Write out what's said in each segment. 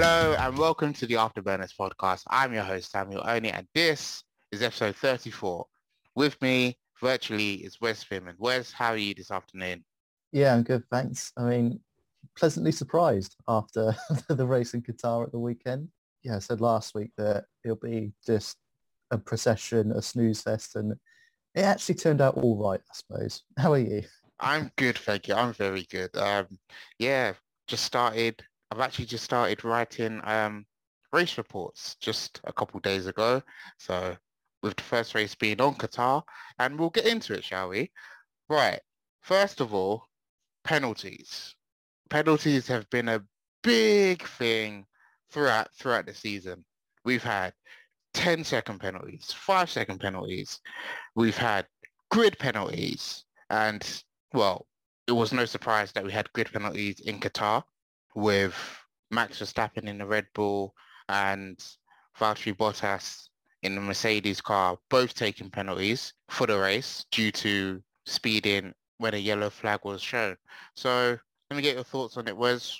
Hello and welcome to the Afterburners podcast. I'm your host, Samuel Oni, and this is episode 34. With me virtually is Wes Freeman. Wes, how are you this afternoon? Yeah, I'm good, thanks. I mean, pleasantly surprised after the race in Qatar at the weekend. Yeah, I said last week that it'll be just a procession, a snooze fest, and it actually turned out all right, I suppose. How are you? I'm good, thank you. I'm very good. I've actually just started writing race reports just a couple of days ago. So with the first race being on Qatar, and we'll get into it, shall we? Right. First of all, penalties. Penalties have been a big thing throughout the season. We've had 10-second penalties, 5-second penalties. We've had grid penalties. And, well, it was no surprise that we had grid penalties in Qatar, with Max Verstappen in the Red Bull and Valtteri Bottas in the Mercedes car, both taking penalties for the race due to speeding when a yellow flag was shown. So let me get your thoughts on it, Wes.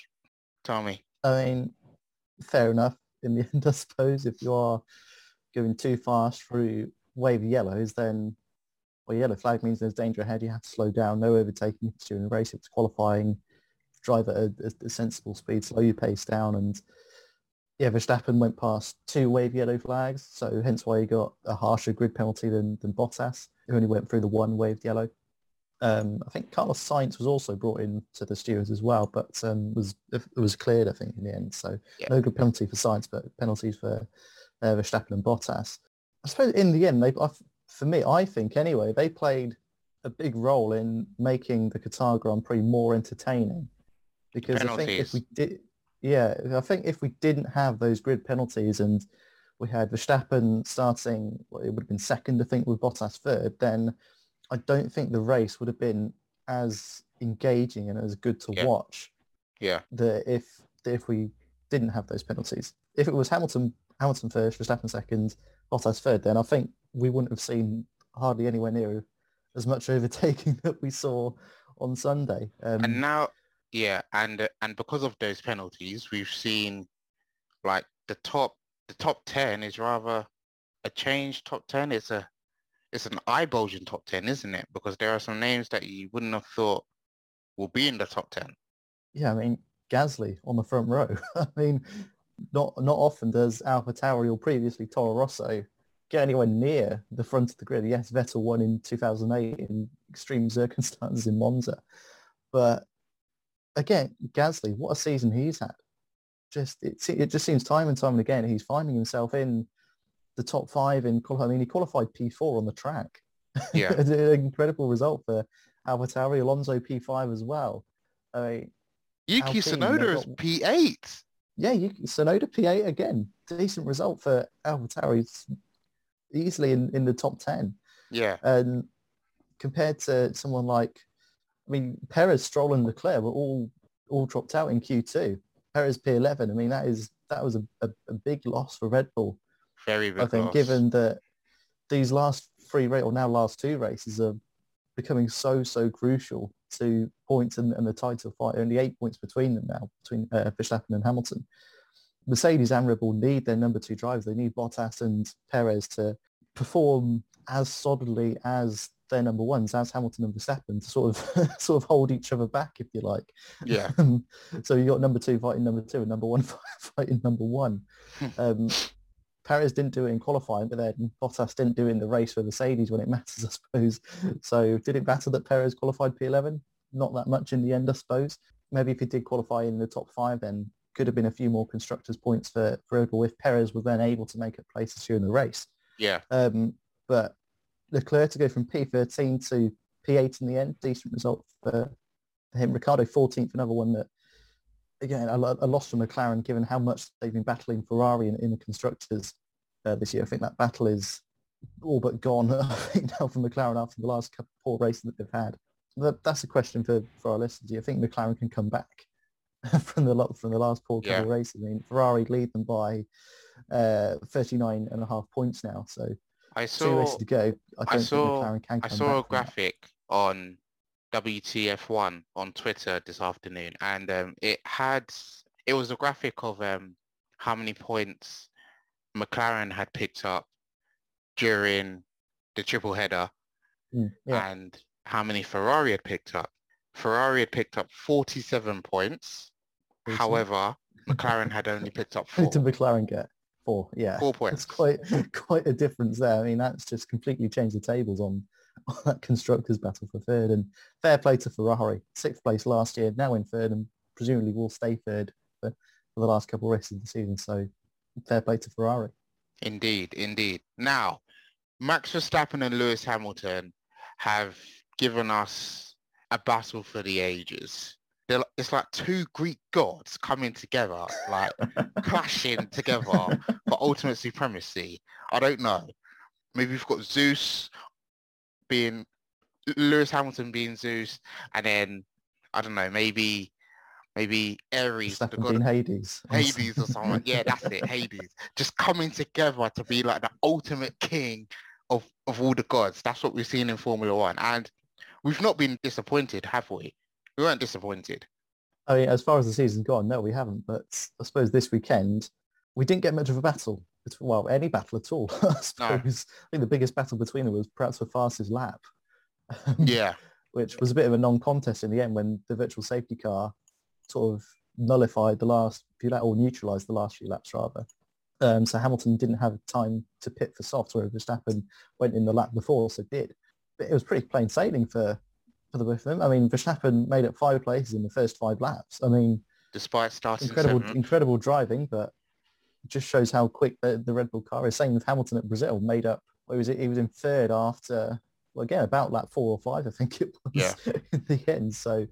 Tell me. I mean, fair enough in the end, I suppose. If you are going too fast through wave yellows, then yellow flag means there's danger ahead. You have to slow down. No overtaking during the race. It was qualifying. Drive at a sensible speed, slow your pace down, and yeah, Verstappen went past two wave yellow flags, so hence why he got a harsher grid penalty than Bottas, who only went through the one waved yellow. I think Carlos Sainz was also brought in to the stewards as well, but was cleared, I think, in the end. So yeah, no grid penalty for Sainz, but penalties for Verstappen and Bottas. I suppose in the end, they played a big role in making the Qatar Grand Prix more entertaining. Because penalties. I think if we didn't have those grid penalties and we had Verstappen starting, well, it would have been second, I think, with Bottas third, then I don't think the race would have been as engaging and as good to watch. Yeah. If we didn't have those penalties, if it was Hamilton first, Verstappen second, Bottas third, then I think we wouldn't have seen hardly anywhere near as much overtaking that we saw on Sunday. And now. Yeah, and because of those penalties, we've seen, like, the top 10 is rather a changed top 10. It's an eye-bulging top 10, isn't it? Because there are some names that you wouldn't have thought will be in the top 10. Yeah, I mean, Gasly on the front row. I mean, not often does AlphaTauri or previously Toro Rosso get anywhere near the front of the grid. Yes, Vettel won in 2008 in extreme circumstances in Monza, but again, Gasly, what a season he's had. It just seems time and time again he's finding himself in the top five in qualifying. I mean, he qualified P4 on the track. Yeah, an incredible result for AlphaTauri. Alonso P5 as well. Yuki Tsunoda is P8. Yeah, Yuki Tsunoda P8 again. Decent result for AlphaTauri. Easily in the top 10. Yeah, and compared to someone like, I mean, Perez, Stroll, and Leclerc were all dropped out in Q2. Perez P11. I mean, that was a big loss for Red Bull. Very big loss. I think, given that these last two races are becoming so crucial to points and the title fight. Only 8 points between them now, between Verstappen and Hamilton. Mercedes and Red Bull need their number two drivers. They need Bottas and Perez to perform as solidly as their number ones, as Hamilton and Verstappen, to sort of hold each other back, if you like. Yeah. So you got number two fighting number two and number one fighting number one. Perez didn't do it in qualifying, but then Bottas didn't do it in the race for Mercedes when it matters, I suppose. So did it matter that Perez qualified P11? Not that much in the end, I suppose. Maybe if he did qualify in the top five, then could have been a few more constructors' points for Red Bull if Perez was then able to make up places during the race. Yeah. But Leclerc to go from P13 to P8 in the end, decent result for him. Ricciardo 14th, another one that, again, a loss for McLaren given how much they've been battling Ferrari in the constructors this year. I think that battle is all but gone, I think, now for McLaren after the last couple of poor races that they've had. That's a question for our listeners. Do you think McLaren can come back from the last poor couple of races? I mean, Ferrari lead them by 39 and a half points now, so two races to go. I saw a graphic on WTF1 on Twitter this afternoon, and it was a graphic of how many points McLaren had picked up during the triple header and how many Ferrari had picked up. Ferrari had picked up 47 points. However, McLaren had only picked up 4. What did McLaren get? 4, yeah. 4 points. That's quite a difference there. I mean, that's just completely changed the tables on that constructors battle for third. And fair play to Ferrari. 6th place last year, now in third, and presumably will stay third for the last couple of races of the season. So fair play to Ferrari. Indeed. Now, Max Verstappen and Lewis Hamilton have given us a battle for the ages. It's like two Greek gods coming together, like clashing together for ultimate supremacy. I don't know. Maybe we've got Zeus being Lewis Hamilton being Zeus, and then I don't know. Maybe Ares, the god of Hades or something. Yeah, that's it. Hades just coming together to be like the ultimate king of all the gods. That's what we've seen in Formula One, and we've not been disappointed, have we? We weren't disappointed. I mean, as far as the season's gone, no, we haven't. But I suppose this weekend, we didn't get much of a battle. Well, any battle at all, I suppose. No. I think the biggest battle between them was perhaps the fastest lap. Yeah. Which was a bit of a non-contest in the end when the virtual safety car sort of nullified the last few laps, or neutralised the last few laps, rather. So Hamilton didn't have time to pit for soft, where Verstappen went in the lap before, so did. But it was pretty plain sailing for the both of them. I mean, Verstappen made up 5 places in the first 5 laps. I mean, despite starting incredible driving, but it just shows how quick the Red Bull car is. Same with Hamilton at Brazil, made up. He was in third after, well, again, about lap 4 or 5, I think it was, in the end. So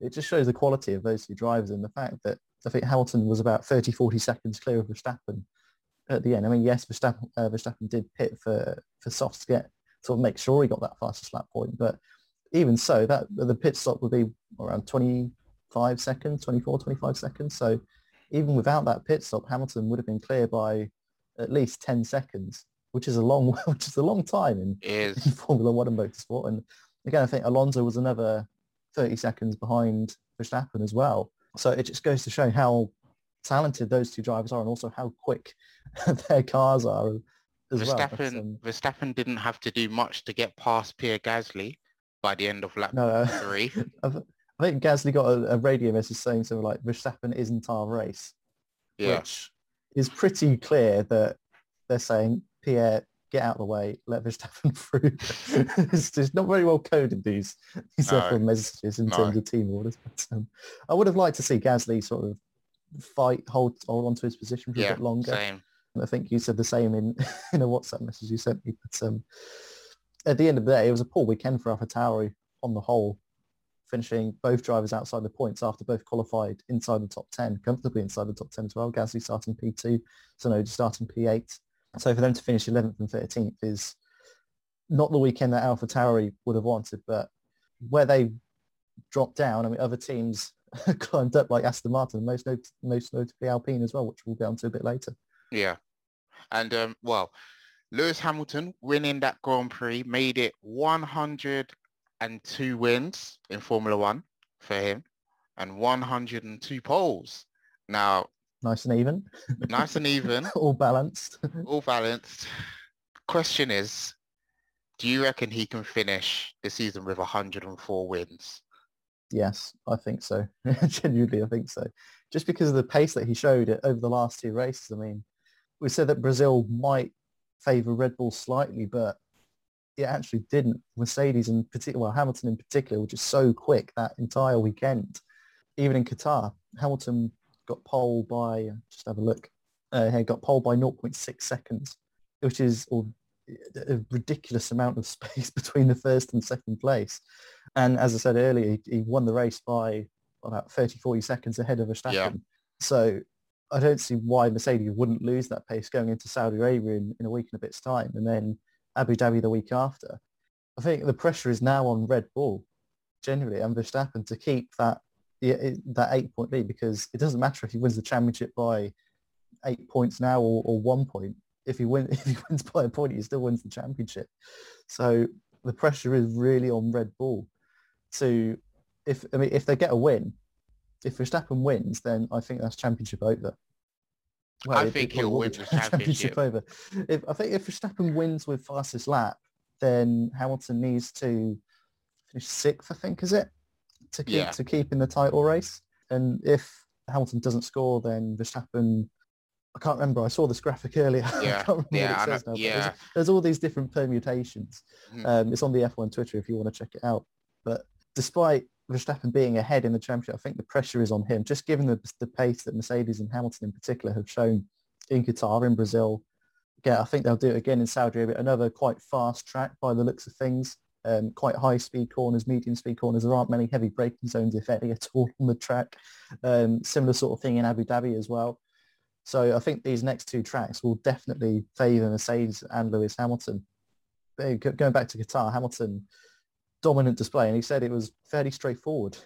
it just shows the quality of those two drivers and the fact that I think Hamilton was about 30, 40 seconds clear of Verstappen at the end. I mean, yes, Verstappen did pit for softs to get sort of make sure he got that fastest lap point, but even so, that the pit stop would be around 25 seconds, 24, 25 seconds. So even without that pit stop, Hamilton would have been clear by at least 10 seconds, which is a long time in Formula One and motorsport. And again, I think Alonso was another 30 seconds behind Verstappen as well. So it just goes to show how talented those two drivers are, and also how quick their cars are as Verstappen, well. Verstappen didn't have to do much to get past Pierre Gasly by the end of lap 3. I think Gasly got a radio message saying something like, Verstappen isn't our race, which is pretty clear that they're saying, Pierre, get out of the way, let Verstappen through. It's just not very well coded, these messages in terms of team orders. But, I would have liked to see Gasly sort of hold on to his position for a bit longer. Same. I think you said the same in a WhatsApp message you sent me. But, at the end of the day, it was a poor weekend for AlphaTauri on the whole, finishing both drivers outside the points after both qualified inside the top 10, comfortably inside the top 10 as well. Gasly starting P2, Tsunoda starting P8. So for them to finish 11th and 13th is not the weekend that AlphaTauri would have wanted, but where they dropped down, I mean, other teams climbed up like Aston Martin, most notably Alpine as well, which we'll get onto a bit later. Yeah. And, Lewis Hamilton winning that Grand Prix made it 102 wins in Formula One for him and 102 poles. Now, nice and even. All balanced. Question is, do you reckon he can finish the season with 104 wins? Yes, I think so. Genuinely, I think so. Just because of the pace that he showed over the last 2 races. I mean, we said that Brazil might favour Red Bull slightly, but it actually didn't. Mercedes in particular, Hamilton in particular, were just so quick that entire weekend. Even in Qatar, Hamilton got pole by, just have a look, got pole by 0.6 seconds, which is a ridiculous amount of space between the first and second place. And as I said earlier, he won the race by about 30, 40 seconds ahead of Verstappen. Yeah. So I don't see why Mercedes wouldn't lose that pace going into Saudi Arabia in a week and a bit's time, and then Abu Dhabi the week after. I think the pressure is now on Red Bull, generally, and Verstappen to keep that 8-point lead, because it doesn't matter if he wins the championship by 8 points now or 1 point. If he wins by a point, he still wins the championship. So the pressure is really on Red Bull to, if they get a win, if Verstappen wins, then I think that's championship over. Well, I think he'll win the championship over. I think if Verstappen wins with fastest lap, then Hamilton needs to finish sixth, I think, is it? To keep in the title race. And if Hamilton doesn't score, then Verstappen... I can't remember. I saw this graphic earlier. I can't remember what it says now. Yeah. There's all these different permutations. It's on the F1 Twitter if you want to check it out. But despite Verstappen being ahead in the championship, I think the pressure is on him, just given the pace that Mercedes and Hamilton in particular have shown in Qatar, in Brazil. Yeah, I think they'll do it again in Saudi Arabia. Another quite fast track by the looks of things. Quite high-speed corners, medium-speed corners. There aren't many heavy braking zones, if any, at all on the track. Similar sort of thing in Abu Dhabi as well. So I think these next two tracks will definitely favour Mercedes and Lewis Hamilton. Going back to Qatar, Hamilton, dominant display, and he said it was fairly straightforward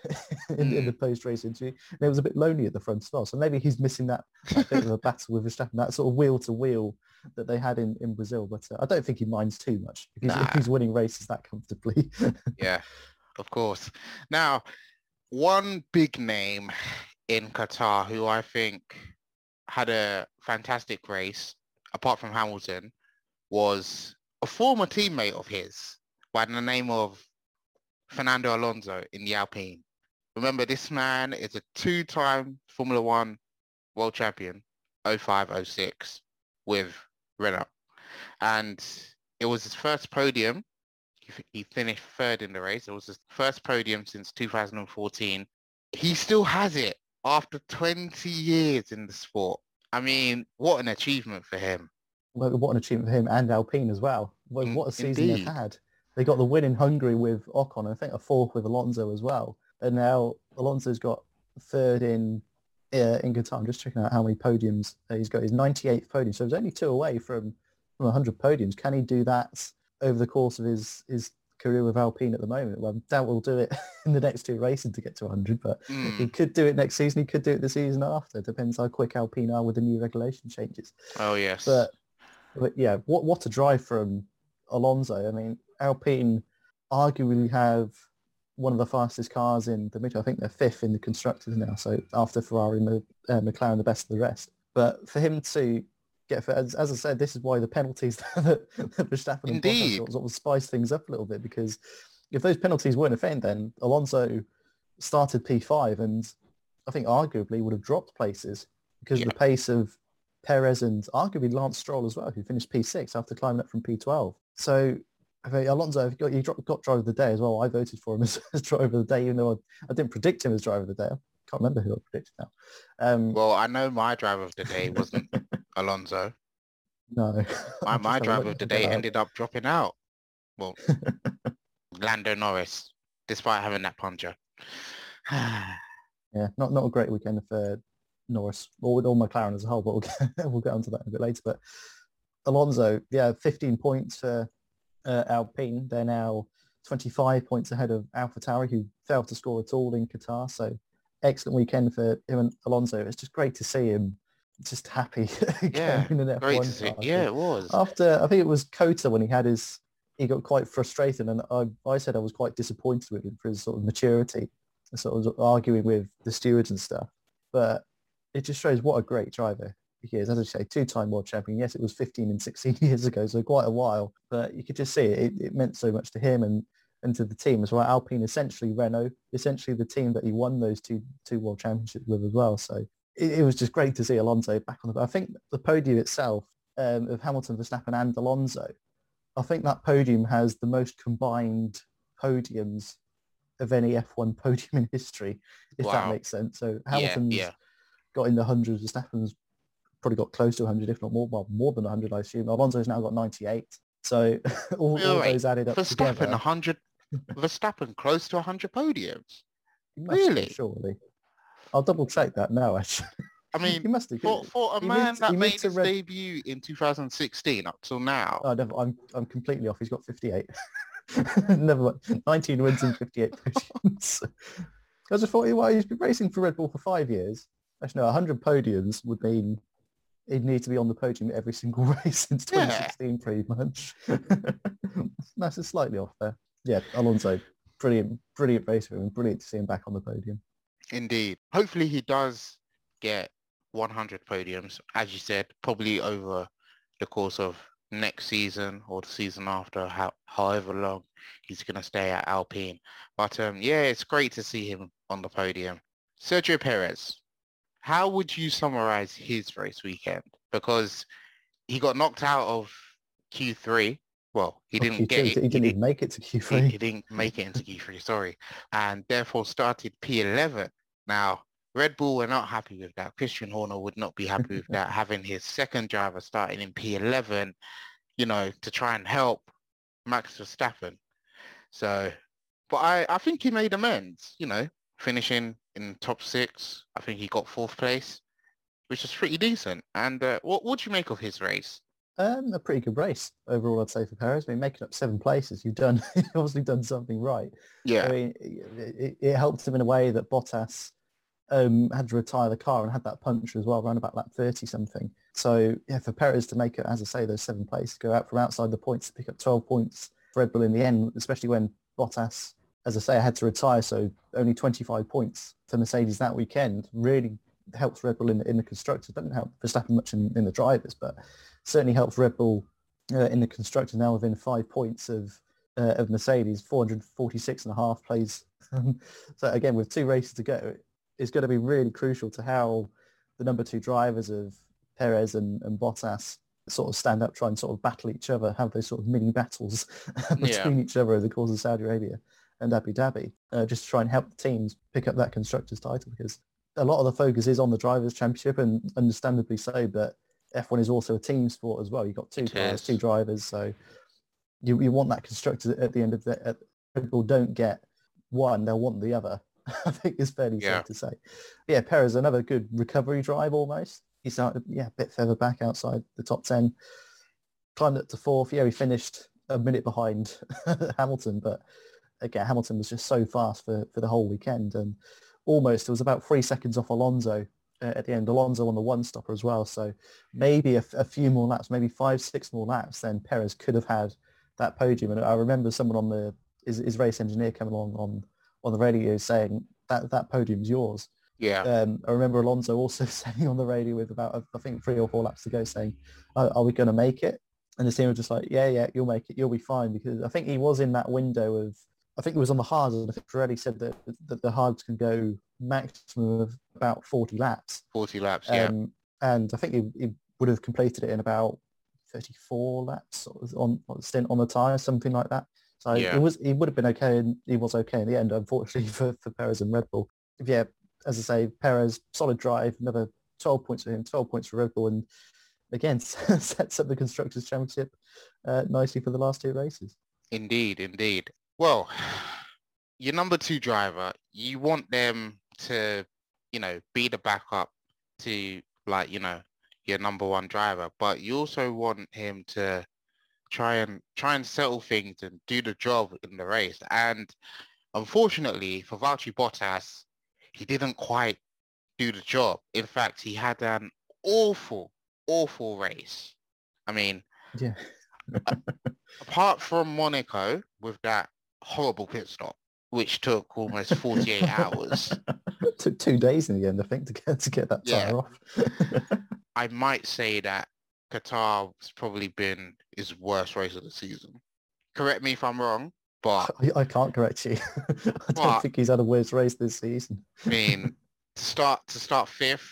in the post-race interview. And it was a bit lonely at the front as well. So maybe he's missing that bit of a battle with Verstappen, that sort of wheel-to-wheel that they had in Brazil. But I don't think he minds too much if he's winning races that comfortably. Yeah, of course. Now, one big name in Qatar who I think... had a fantastic race, apart from Hamilton, was a former teammate of his by the name of Fernando Alonso in the Alpine. Remember, this man is a two-time Formula One world champion, 2005-06, with Renault. And it was his first podium. He finished third in the race. It was his first podium since 2014. He still has it. After 20 years in the sport, I mean, what an achievement for him. Well, what an achievement for him and Alpine as well. What a season they've had. They got the win in Hungary with Ocon, and I think a fourth with Alonso as well. And now Alonso's got third in Qatar. I'm just checking out how many podiums he's got. His 98th podium. So he's only two away from 100 podiums. Can he do that over the course of his career with Alpine at the moment? Well, that will do it in the next two races to get to 100, but he could do it next season, he could do it the season after. Depends how quick Alpine are with the new regulation changes. Oh yes. But yeah, what a drive from Alonso. I mean, Alpine arguably have one of the fastest cars in the middle. I think they're fifth in the constructors now, so after Ferrari, McLaren, the best of the rest. But for him to as I said, this is why the penalties that Verstappen and Bottas sort of spice things up a little bit, because if those penalties weren't a thing, then Alonso started P5 and I think arguably would have dropped places because of the pace of Perez and arguably Lance Stroll as well, who finished P6 after climbing up from P12. So I think Alonso, he got driver of the day as well. I voted for him as driver of the day, even though I didn't predict him as driver of the day. I can't remember who I predicted now. Well, I know my driver of the day wasn't Alonso. No. My driver of the day ended up dropping out. Well, Lando Norris, despite having that puncture. Yeah, not a great weekend for Norris or McLaren as a whole, but we'll get onto that a bit later. But Alonso, 15 points for Alpine. They're now 25 points ahead of AlphaTauri, who failed to score at all in Qatar. So excellent weekend for him and Alonso. It's just great to see him just happy. It was after, I think it was Kota, when he got quite frustrated, and I said I was quite disappointed with him for his sort of maturity and sort of arguing with the stewards and stuff. But it just shows what a great driver he is. As I say, two-time world champion. Yes, it was 15 and 16 years ago, so quite a while, but you could just see it meant so much to him and to the team as well. Alpine, essentially Renault, essentially the team that he won those two world championships with as well. So it was just great to see Alonso back on the... I think the podium itself of Hamilton, Verstappen and Alonso, I think that podium has the most combined podiums of any F1 podium in history, if that makes sense. So Hamilton's got in the hundreds, Verstappen's probably got close to 100, if not more, well, more than 100, I assume. Alonso's now got 98. So all those added up Verstappen, together. 100, Verstappen close to 100 podiums. Really? Surely. I'll double check that now, actually. I mean, he must have, for a man that made his debut in 2016 up till now. Oh, never, I'm completely off. He's got 58. Never mind. 19 wins and 58 podiums. Because I thought, well, he's been racing for Red Bull for 5 years. Actually, no, 100 podiums would mean he'd need to be on the podium at every single race since 2016, pretty much. That's just slightly off there. Yeah, Alonso, brilliant race for him. Brilliant to see him back on the podium. Indeed. Hopefully he does get 100 podiums, as you said, probably over the course of next season or the season after, however long he's going to stay at Alpine. But yeah, it's great to see him on the podium. Sergio Perez, how would you summarize his race weekend? Because he got knocked out of Q3. Well, he didn't make it into Q3, sorry. And therefore started P11. Now, Red Bull were not happy with that. Christian Horner would not be happy with that, having his second driver starting in P11, you know, to try and help Max Verstappen. So, but I think he made amends, you know, finishing in top six. I think he got fourth place, which is pretty decent. And what do you make of his race? A pretty good race overall, I'd say, for Perez. I mean, making up seven places, you've obviously done something right. Yeah. I mean, it helped him in a way that Bottas had to retire the car and had that punch as well, around about lap 30-something. So, yeah, for Perez to make it, as I say, those 7 places, go out from outside the points to pick up 12 points for Red Bull in the end, especially when Bottas, as I say, had to retire, so only 25 points for Mercedes that weekend. Really helps Red Bull in the constructors. Doesn't help Verstappen much in the drivers, but certainly helps Red Bull in the constructors, now within 5 points of Mercedes. 446.5 plays. So again, with 2 races to go, it's going to be really crucial to how the number 2 drivers of Perez and Bottas sort of stand up, try and sort of battle each other, have those sort of mini battles between each other over the course of Saudi Arabia and Abu Dhabi, just to try and help the teams pick up that constructors title, because a lot of the focus is on the Drivers' Championship, and understandably so, but F1 is also a team sport as well. You've got 2 cars, 2 drivers, so you want that constructor at the end of the... People don't get one, they'll want the other, I think is fairly safe to say. But yeah, Perez, another good recovery drive almost. He started a bit further back outside the top 10, climbed up to 4th. Yeah, he finished a minute behind Hamilton, but again, Hamilton was just so fast for the whole weekend, and almost, it was about 3 seconds off Alonso at the end. Alonso on the one-stopper as well, so maybe a few more laps, maybe 5-6 more laps, then Perez could have had that podium. And I remember someone on his race engineer coming along on the radio saying, that podium's yours. Yeah. I remember Alonso also saying on the radio with about, I think, 3 or 4 laps to go, saying, are we going to make it? And the team were just like, yeah, you'll make it, you'll be fine, because I think he was in that window of, I think it was on the hards, and I think Pirelli said that the hards can go maximum of about 40 laps. 40 laps, yeah. And I think he would have completed it in about 34 laps on stint on the tyre, something like that. So he would have been okay, and he was okay in the end, unfortunately, for Perez and Red Bull. Yeah, as I say, Perez, solid drive, another 12 points for him, 12 points for Red Bull, and again, sets up the Constructors' Championship nicely for the last 2 races. Indeed. Well, your number 2 driver, you want them to, you know, be the backup to, like, you know, your number 1 driver, but you also want him to try and settle things and do the job in the race. And unfortunately for Valtteri Bottas, he didn't quite do the job. In fact, he had an awful race. I mean, yeah. Apart from Monaco with that horrible pit stop, which took almost 48 hours. It took 2 days in the end, I think, to get that tire off. I might say that Qatar's probably been his worst race of the season. Correct me if I'm wrong, but... I can't correct you. I don't think he's had a worse race this season. I mean, to start 5th,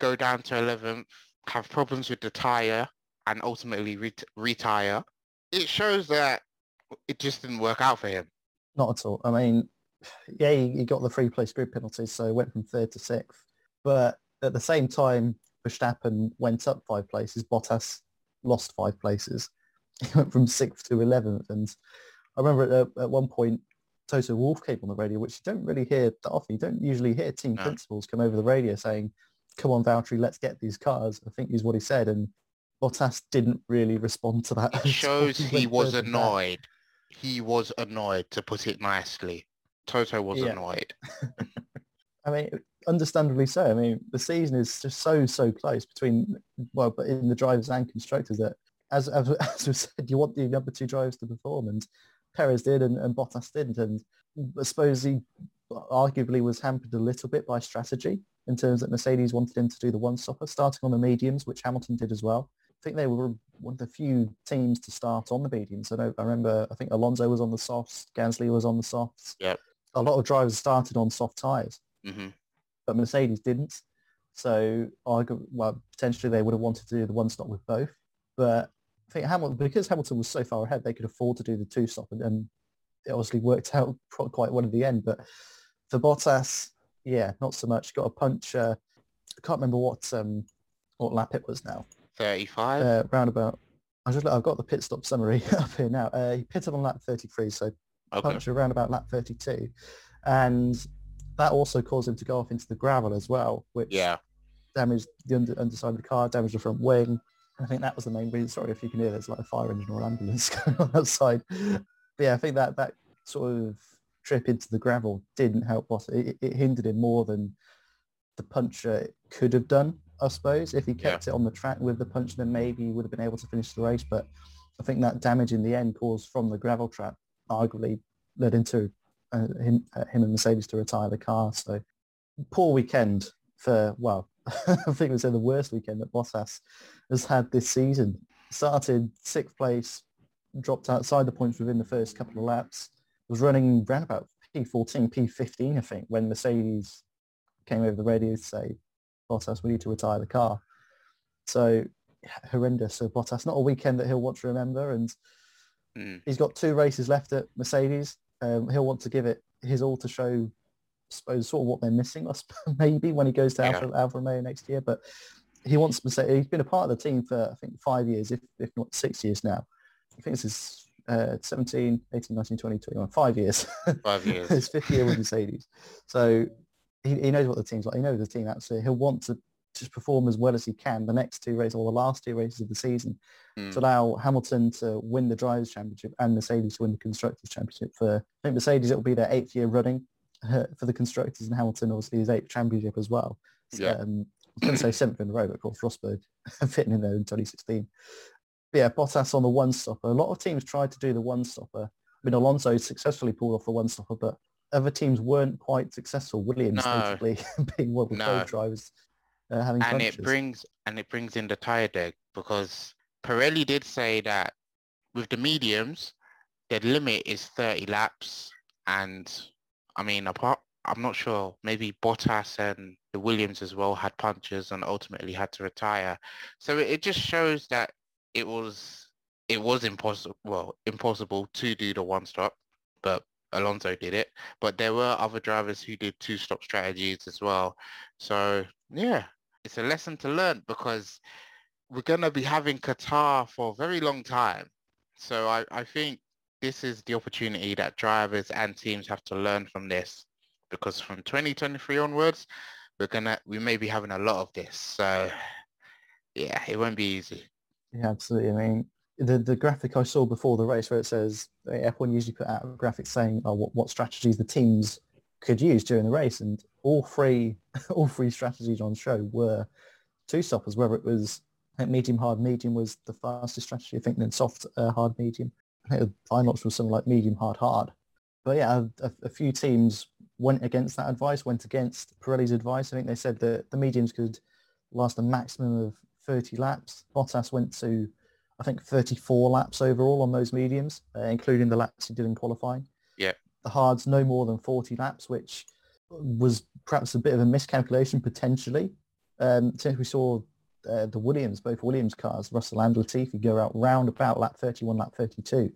go down to 11th, have problems with the tyre, and ultimately retire, it shows that it just didn't work out for him. Not at all. I mean, yeah, he got the 3-place grid penalties, so he went from 3rd to 6th. But at the same time, Verstappen went up 5 places. Bottas lost 5 places. He went from 6th to 11th. And I remember at one point, Toto Wolff came on the radio, which you don't really hear that often. You don't usually hear team principals come over the radio saying, come on, Valtteri, let's get these cars, I think is what he said. And Bottas didn't really respond to that. It shows he was annoyed. He was annoyed, to put it nicely. Toto was annoyed. I mean, understandably so. I mean, the season is just so close between, well, but in the drivers and constructors, that, as we said, you want the number 2 drivers to perform, and Perez did and Bottas didn't. And I suppose he arguably was hampered a little bit by strategy. in terms that Mercedes wanted him to do the one-stopper, starting on the mediums, which Hamilton did as well. I think they were one of the few teams to start on the mediums. I think Alonso was on the softs, Gasly was on the softs. Yep. A lot of drivers started on soft tyres, mm-hmm. but Mercedes didn't. So potentially they would have wanted to do the one-stop with both. But I think because Hamilton was so far ahead, they could afford to do the two-stop, and it obviously worked out quite well at the end. But for Bottas, yeah, not so much. Got a punch. I can't remember what lap it was now. 35? Roundabout. I've got the pit stop summary up here now. He pitted on lap 33, so punch around about lap 32. And that also caused him to go off into the gravel as well, which damaged the underside of the car, damaged the front wing. I think that was the main reason. Sorry if you can hear there's like a fire engine or an ambulance going on outside. But yeah, I think that sort of trip into the gravel didn't help Bottas. It hindered him more than the puncture could have done, I suppose. If he kept it on the track with the punch, then maybe he would have been able to finish the race. But I think that damage in the end caused from the gravel trap arguably led into him and Mercedes to retire the car. So poor weekend I think it was the worst weekend that Bottas has had this season. Started 6th place, dropped outside the points within the first couple of laps, was running around about P14, P15, I think, when Mercedes came over the radio to say, Bottas, we need to retire the car. So horrendous. So Bottas, not a weekend that he'll want to remember, and he's got 2 races left at Mercedes. He'll want to give it his all to show, I suppose, sort of what they're missing, maybe, when he goes to Alfa Romeo next year. But he wants Mercedes. He's been a part of the team for, I think, 5 years, if not 6 years now. I think this is 17, 18, 19, 20, 21, 5 years. 5 years. His 5th year with Mercedes. So he knows what the team's like. He knows the team, absolutely. He'll want to just perform as well as he can the next 2 races, or the last 2 races of the season, to allow Hamilton to win the Drivers' Championship and Mercedes to win the Constructors' Championship. I think Mercedes, it'll be their 8th year running for the Constructors, and Hamilton, obviously, his 8th championship as well. So, I was going to say 7th in a row, but of course, Rosberg fitting in there in 2016. But yeah, Bottas on the one-stopper. A lot of teams tried to do the one-stopper. I mean, Alonso successfully pulled off the one-stopper, but other teams weren't quite successful. Williams, notably, being one of the drivers. And it brings in the tyre deck, because Pirelli did say that with the mediums, the limit is 30 laps. And I mean, I'm not sure, maybe Bottas and the Williams as well had punches and ultimately had to retire. So it just shows that it was impossible to do the one stop, but Alonso did it. But there were other drivers who did two stop strategies as well. So yeah, it's a lesson to learn, because we're going to be having Qatar for a very long time. So I think this is the opportunity that drivers and teams have to learn from this, because from 2023 onwards, we may be having a lot of this. So yeah, it won't be easy. Yeah, absolutely. I mean, the graphic I saw before the race where it says, F1 usually put out a graphic saying what strategies the teams could use during the race, and all three strategies on show were two stoppers, whether it was medium hard medium was the fastest strategy, I think, then soft hard medium. The final option was something like medium hard. But yeah, a few teams went against that advice, went against Pirelli's advice. I think they said that the mediums could last a maximum of 30 laps. Bottas went to, I think, 34 laps overall on those mediums, including the laps he did in qualifying. Yeah. The hards no more than 40 laps, which was perhaps a bit of a miscalculation potentially. Since we saw both Williams cars, Russell and Latifi, go out round about lap 31, lap 32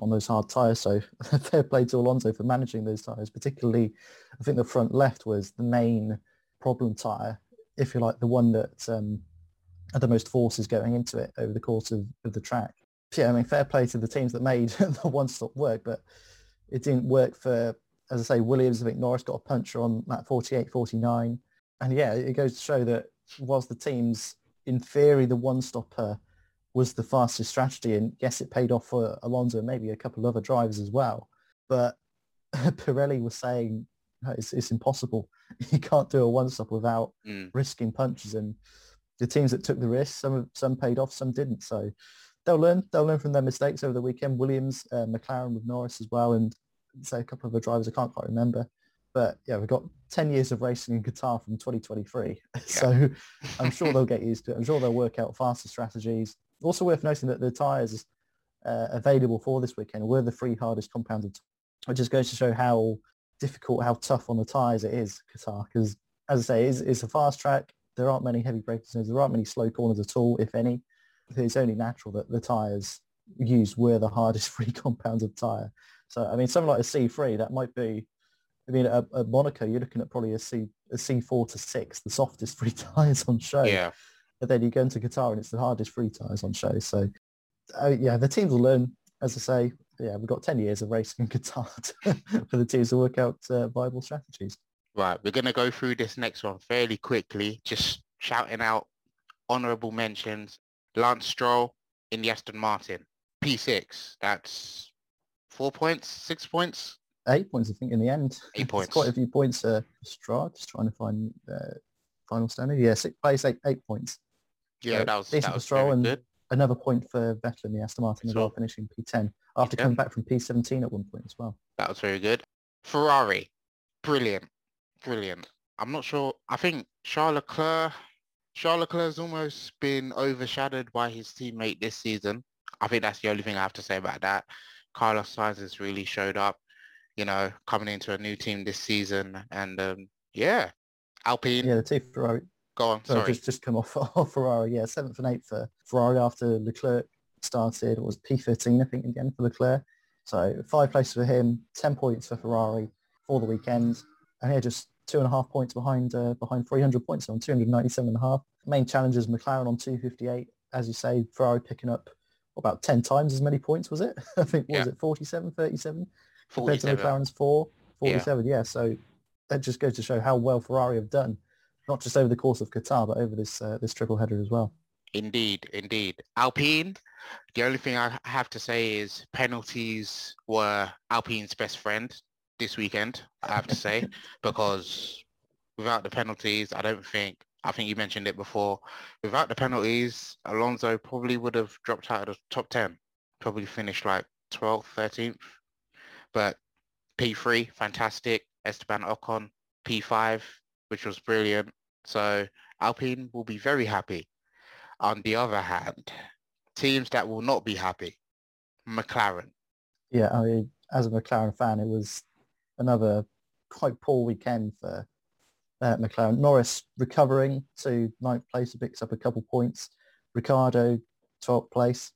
on those hard tyres. So fair play to Alonso for managing those tyres, particularly I think the front left was the main problem tyre, if you like, the one that had the most forces going into it over the course of the track. Yeah, I mean, fair play to the teams that made the one-stop work, but it didn't work for, as I say, Williams. I think Norris got a puncher on lap 48, 49. And yeah, it goes to show that whilst the teams, in theory, the one-stopper was the fastest strategy, and yes, it paid off for Alonso and maybe a couple of other drivers as well, but Pirelli was saying, no, it's impossible. You can't do a one-stop without risking punches, and the teams that took the risk, some paid off, some didn't. So they'll learn from their mistakes over the weekend. Williams, McLaren with Norris as well, and say a couple of other drivers I can't quite remember. But yeah, we've got 10 years of racing in Qatar from 2023. Yeah. So I'm sure they'll get used to it. I'm sure they'll work out faster strategies. Also worth noting that the tyres available for this weekend were the three hardest compounded, which just goes to show how difficult, how tough on the tyres it is, Qatar. Because, as I say, it's a fast track. There aren't many heavy braking zones. There aren't many slow corners at all, if any. It's only natural that the tyres used were the hardest free compounded tyre. So, I mean, something like a C3, that might be... I mean, at Monaco, you're looking at probably a C4 to 6, the softest free tyres on show. Yeah. But then you go into Qatar and it's the hardest free tyres on show. So, yeah, the teams will learn, as I say. Yeah, we've got 10 years of racing in Qatar for the teams to work out viable strategies. Right, we're going to go through this next one fairly quickly, just shouting out honourable mentions. Lance Stroll in the Aston Martin. P6, that's 4 points, 6 points? 8 points, I think, in the end. 8 points. Quite a few points. Stroud, just trying to find final standard. Yeah, 6th place, 8 points. Yeah, so that was Stroll, and good. Another point for Vettel in the Aston Martin as well, finishing P10 after coming back from P17 at one point as well. That was very good. Ferrari, brilliant. I'm not sure. I think Charles Leclerc's almost been overshadowed by his teammate this season. I think that's the only thing I have to say about that. Carlos Sainz has really showed up, you know, coming into a new team this season. And, Alpine. Yeah, the two Ferrari. Go on, sorry. Just come off Ferrari, yeah. 7th and 8th for Ferrari after Leclerc started. It was P13, I think, again for Leclerc. So 5 places for him, 10 points for Ferrari for the weekend. And here just 2.5 points behind 300 points, so on 297.5. Main challengers, McLaren on 258. As you say, Ferrari picking up about 10 times as many points, was it? I think, was it 47, 37? 47. Compared to McLaren's 47, yeah. So that just goes to show how well Ferrari have done, not just over the course of Qatar, but over this triple header as well. Indeed. Alpine, the only thing I have to say is penalties were Alpine's best friend this weekend, I have to say, because without the penalties, I think you mentioned it before, without the penalties, Alonso probably would have dropped out of the top 10, probably finished like 12th, 13th. But P3, fantastic. Esteban Ocon, P5, which was brilliant. So Alpine will be very happy. On the other hand, teams that will not be happy, McLaren. Yeah, I mean, as a McLaren fan, it was another quite poor weekend for McLaren. Norris recovering to 9th place, picks up a couple points. Ricciardo, 12th place.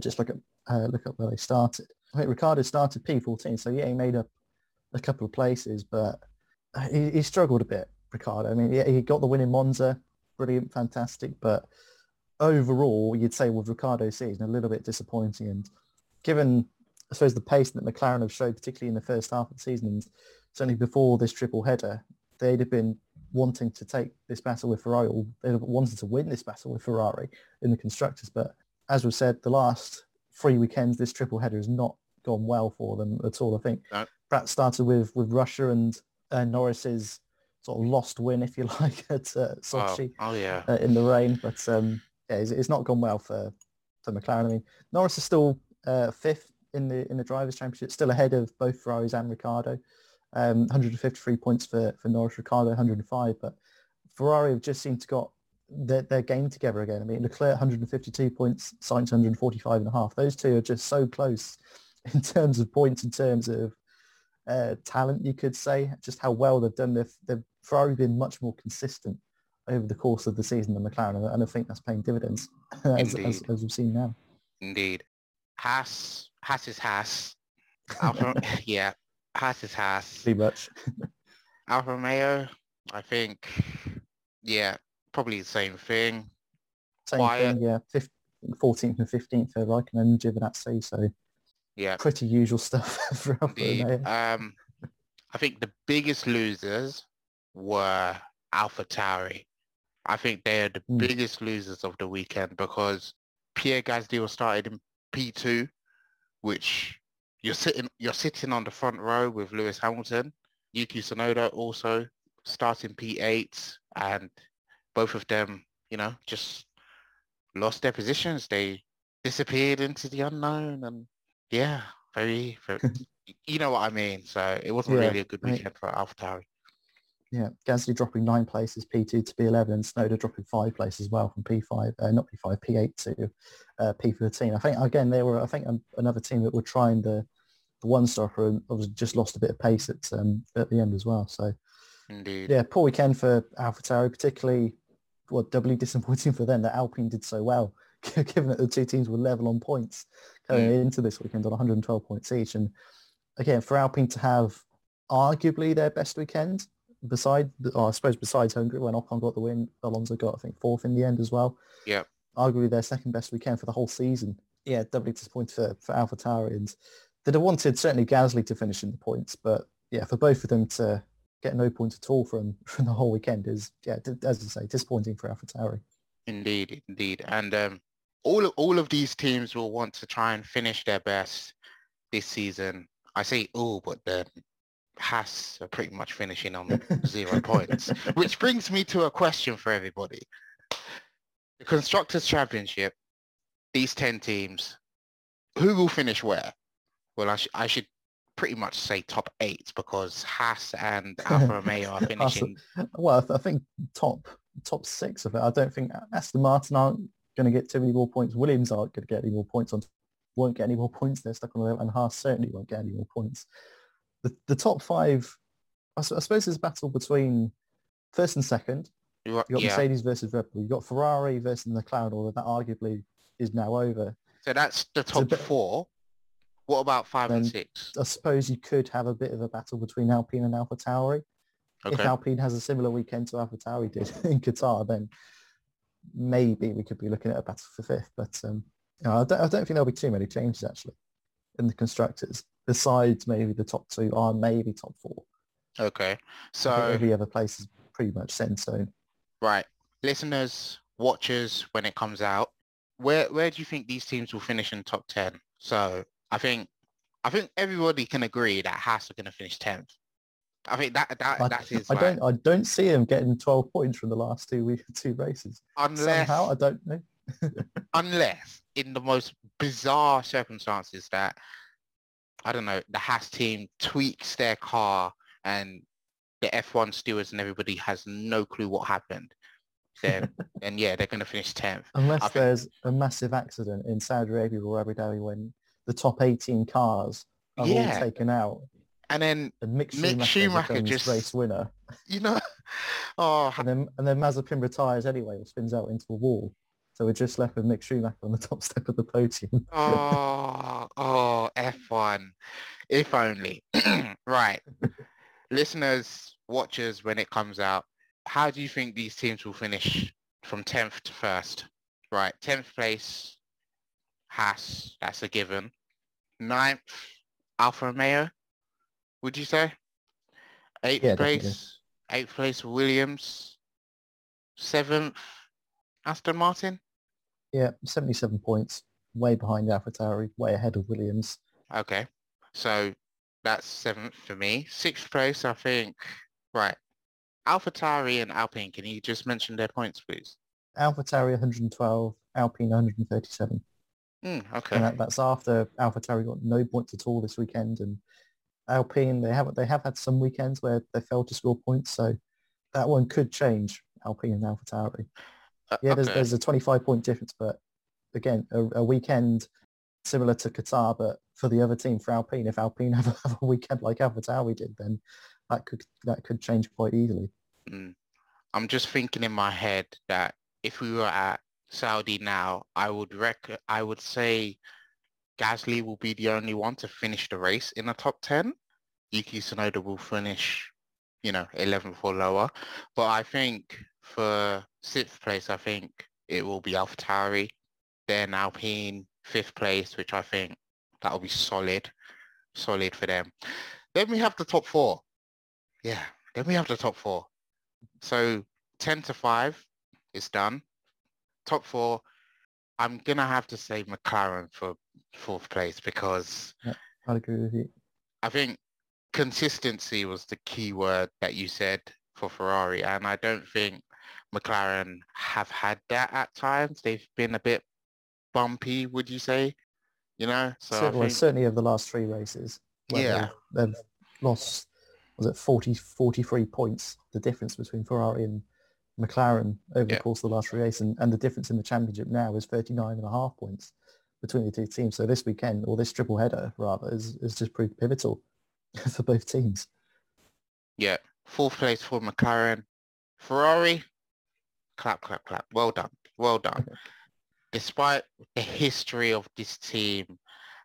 Just look up where they started. I think Ricciardo started P14, so yeah, he made up a couple of places, but he struggled a bit, Ricciardo. I mean, yeah, he got the win in Monza, brilliant, fantastic, but overall, you'd say with Ricciardo's season, a little bit disappointing. And given, I suppose, the pace that McLaren have showed, particularly in the first half of the season, and certainly before this triple header, they'd have been wanting to take this battle with Ferrari, or they'd have wanted to win this battle with Ferrari in the Constructors. But as we've said, the last 3 weekends, this triple header has not gone well for them at all. I think Pratt started with Russia and Norris's sort of lost win, if you like, at Sochi in the rain. But it's not gone well for McLaren. I mean, Norris is still 5th in the Drivers' Championship, still ahead of both Ferraris and Ricciardo. 153 points for Norris, Ricciardo 105. But Ferrari have just seemed to got their game together again. I mean, Leclerc 152 points, Sainz 145.5. Those two are just so close in terms of points, in terms of talent, you could say, just how well they've done. They've Ferrari been much more consistent over the course of the season than McLaren, and I think that's paying dividends, as we've seen now. Indeed. Haas is Haas. Haas is Haas. Pretty much. Alfa Romeo, I think, probably the same thing. Same thing, yeah. 14th and 15th for Raikkonen, Giovinazzi, so... Yeah, pretty usual stuff for Alfa Romeo. I think the biggest losers were AlphaTauri. I think they are the biggest losers of the weekend, because Pierre Gasly was started in P2, which you're sitting on the front row with Lewis Hamilton. Yuki Tsunoda also starting P8, and both of them, you know, just lost their positions. They disappeared into the unknown and. Yeah, very, very you know what I mean. So it wasn't really a good weekend for AlphaTauri. Yeah, Gasly dropping 9 places, P2 to P11, and Tsunoda dropping 5 places as well from P8 to P13. I think again they were another team that were trying the one stopper and obviously just lost a bit of pace at the end as well. So indeed, yeah, poor weekend for AlphaTauri, particularly doubly disappointing for them that Alpine did so well, given that the two teams were level on points going into this weekend on 112 points each. And again, for Alpine to have arguably their best weekend. Besides Hungary, when Ocon got the win, Alonso got, I think, 4th in the end as well. Yeah. Arguably their second best weekend for the whole season. Yeah, doubly disappointed for AlphaTauri. And they'd have wanted, certainly, Gasly to finish in the points. But, yeah, for both of them to get no points at all from the whole weekend is, as I say, disappointing for AlphaTauri. Indeed. And all of these teams will want to try and finish their best this season. I say all, but the Haas are pretty much finishing on 0 points, which brings me to a question for everybody. The Constructors' Championship, these 10 teams, who will finish where? Well, I should pretty much say top 8 because Haas and Alfa Romeo are finishing. Well, I think top 6 of it. I don't think Aston Martin aren't going to get too many more points. Williams aren't going to get any more points. Won't get any more points. They're stuck on the level, and Haas certainly won't get any more points. The top 5, I suppose there's a battle between first and second. You've got Mercedes versus Red Bull. You've got Ferrari versus McLaren, although that arguably is now over. So that's the top 4. What about 5 and 6? I suppose you could have a bit of a battle between Alpine and AlphaTauri. Okay. If Alpine has a similar weekend to AlphaTauri did in Qatar, then maybe we could be looking at a battle for 5th. But I don't think there'll be too many changes, actually, in the Constructors. Besides maybe the top 2 are maybe top 4. Okay. So every other place is pretty much set in stone. Right. Listeners, watchers, when it comes out, where do you think these teams will finish in top 10? So I think everybody can agree that Haas are going to finish 10th. I think that is right. I don't see them getting 12 points from the last two races. Unless somehow, I don't know. Unless in the most bizarre circumstances that I don't know, the Haas team tweaks their car and the F1 stewards and everybody has no clue what happened. And they're going to finish 10th. Unless there's a massive accident in Saudi Arabia or Abu Dhabi when the top 18 cars are all taken out. And then Mick Schumacher just race winner. You know? Oh. And then Mazepin retires anyway or spins out into a wall. So we're just left with Mick Schumacher on the top step of the podium. Oh, F1. If only. Right. Listeners, watchers, when it comes out, how do you think these teams will finish from 10th to 1st? Right. 10th place, Haas. That's a given. 9th, Alfa Romeo, would you say? 8th place. Definitely. 8th place, Williams. 7th, Aston Martin? Yeah, 77 points, way behind AlphaTauri, way ahead of Williams. Okay, so that's 7th for me. 6th place, I think, right. AlphaTauri and Alpine, can you just mention their points, please? AlphaTauri 112, Alpine 137. Okay. And that's after AlphaTauri got no points at all this weekend, and Alpine, they have had some weekends where they failed to score points, so that one could change, Alpine and AlphaTauri. Yeah, okay. There's a 25-point difference, but again, a weekend similar to Qatar, but for the other team, for Alpine, if Alpine have a weekend like AlphaTauri did, then that could change quite easily. I'm just thinking in my head that if we were at Saudi now, I would say Gasly will be the only one to finish the race in the top 10. Yuki Tsunoda will finish, 11th or lower, but I think for 6th place, I think it will be AlphaTauri, then Alpine, 5th place, which I think that will be solid for them. Then we have the top 4. Yeah, then we have the top 4. So 10 to 5 is done. Top 4, I'm going to have to say McLaren for 4th place because... Yeah, I'll agree with you. I think consistency was the key word that you said for Ferrari, and I don't think McLaren have had that at times. They've been a bit bumpy, would you say? So certainly over the last 3 races. They've lost, was it 43 points, the difference between Ferrari and McLaren over the course of the last race, and the difference in the championship now is 39.5 points between the two teams. So this weekend, or this triple header rather, is just proved pivotal for both teams. Yeah, fourth place for McLaren. Ferrari, clap, clap, clap. Well done, well done. Despite the history of this team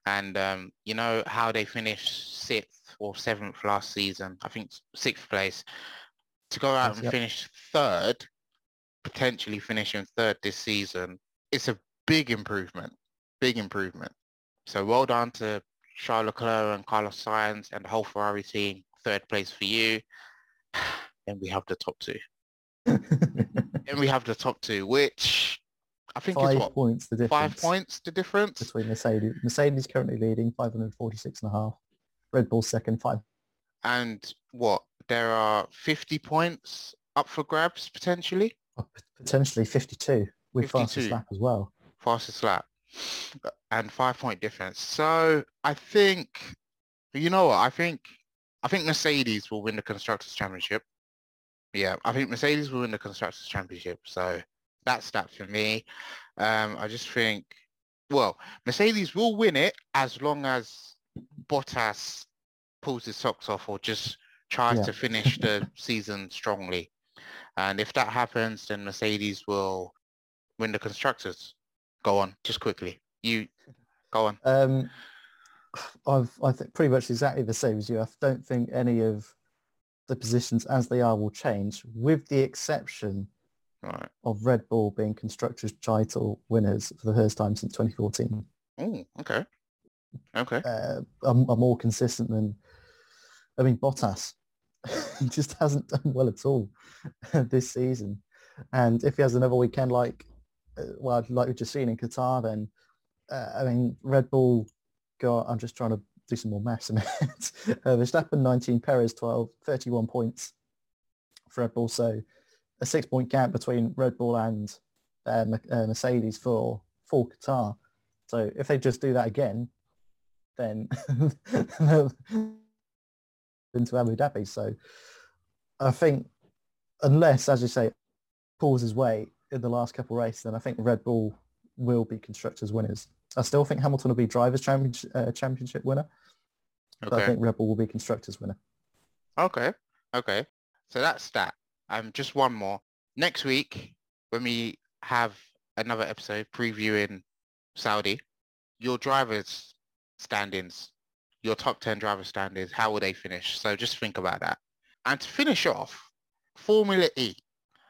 and, you know, how they finished sixth or seventh last season, I think sixth place, to go out and finish third, potentially finishing third this season, it's a big improvement, big improvement. So well done to Charles Leclerc and Carlos Sainz and the whole Ferrari team. Third place for you. Then we have the top two. Which... I think it's what? 5 points the difference. 5 points the difference between Mercedes. Mercedes currently leading 546.5. Red Bull second, 5. And what? There are 50 points up for grabs potentially. Potentially 52 with 52. Fastest lap as well. Fastest lap and 5 point difference. So I think, you know what? I think Mercedes will win the Constructors' Championship. Yeah, I think Mercedes will win the Constructors' Championship. So. That's that for me. I just think, well, Mercedes will win it as long as Bottas pulls his socks off or just tries to finish the season strongly. And if that happens, then Mercedes will win the Constructors. Go on, just quickly. You, go on. I think pretty much exactly the same as you. I don't think any of the positions as they are will change, with the exception... Right. Of Red Bull being Constructors' title winners for the first time since 2014. Oh, okay. Okay. Are more consistent than... I mean, Bottas just hasn't done well at all this season. And if he has another weekend like we've just seen in Qatar, then, I mean, Red Bull... God, I'm just trying to do some more maths in it. Verstappen 19, Perez 12, 31 points for Red Bull, so... a 6 point gap between Red Bull and Mercedes for Qatar. So if they just do that again, then they'll into Abu Dhabi. So I think unless, as you say, pulls his way in the last couple of races, then I think Red Bull will be Constructors' winners. I still think Hamilton will be Drivers' Championship winner, but I think Red Bull will be Constructors' winner. Okay. So that's that. Just one more. Next week, when we have another episode previewing Saudi, your drivers' standings, your top 10 driver standings, how will they finish? So just think about that. And to finish off, Formula E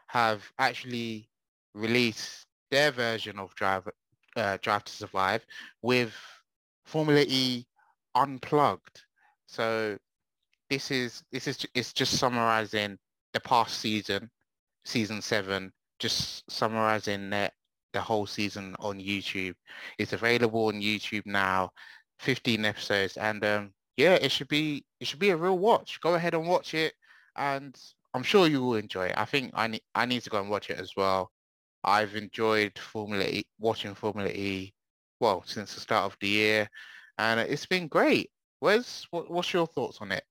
have actually released their version of Drive to Survive with Formula E Unplugged. So this is it's just summarizing the past season, season 7, just summarizing the whole season on YouTube. It's available on YouTube now, 15 episodes, and it should be a real watch. Go ahead and watch it, and I'm sure you will enjoy it. I think I need to go and watch it as well. I've enjoyed watching Formula E, well, since the start of the year, and it's been great. Wes, what's your thoughts on it?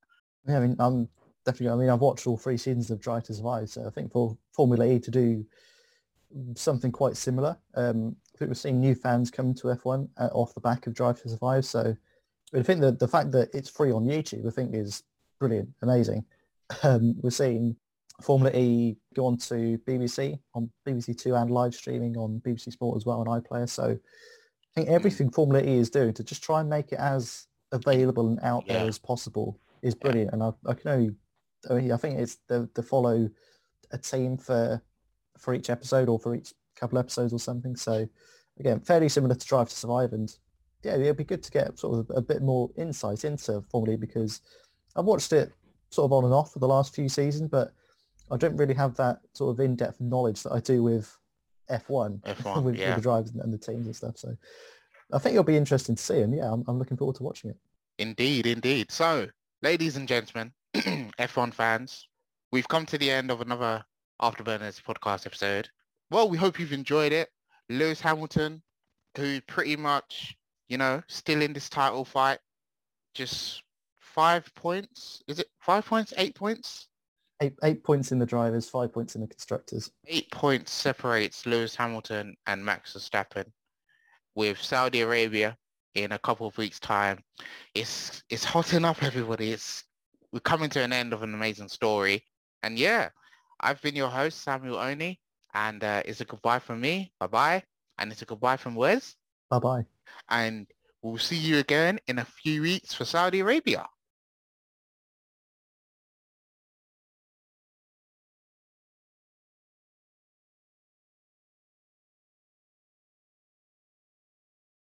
Yeah, I mean, definitely. I mean, I've watched all 3 seasons of Drive to Survive, so I think for Formula E to do something quite similar, I think we're seeing new fans come to F1 off the back of Drive to Survive. So I think that the fact that it's free on YouTube, I think, is brilliant, amazing. We're seeing Formula E go on to BBC, on BBC Two, and live streaming on BBC Sport as well, on iPlayer. So I think everything Formula E is doing to just try and make it as available and out there as possible is brilliant. And I can only... I mean, I think it's the follow a team for each episode or for each couple episodes or something. So again, fairly similar to Drive to Survive, and it'd be good to get sort of a bit more insight into Formula E, because I've watched it sort of on and off for the last few seasons, but I don't really have that sort of in-depth knowledge that I do with F1 with the drivers and the teams and stuff. So I think it'll be interesting to see, and I'm looking forward to watching it. Indeed. So, ladies and gentlemen, F1 fans, we've come to the end of another Afterburners podcast episode. Well, we hope you've enjoyed it. Lewis Hamilton, who pretty much, still in this title fight, just 5 points. Is it 5 points? 8 points? Eight points in the drivers, 5 points in the constructors. 8 points separates Lewis Hamilton and Max Verstappen. With Saudi Arabia in a couple of weeks' time, it's hotting up, everybody. We're coming to an end of an amazing story. And yeah, I've been your host, Samuel Oni, and it's a goodbye from me. Bye-bye. And it's a goodbye from Wes. Bye-bye. And we'll see you again in a few weeks for Saudi Arabia.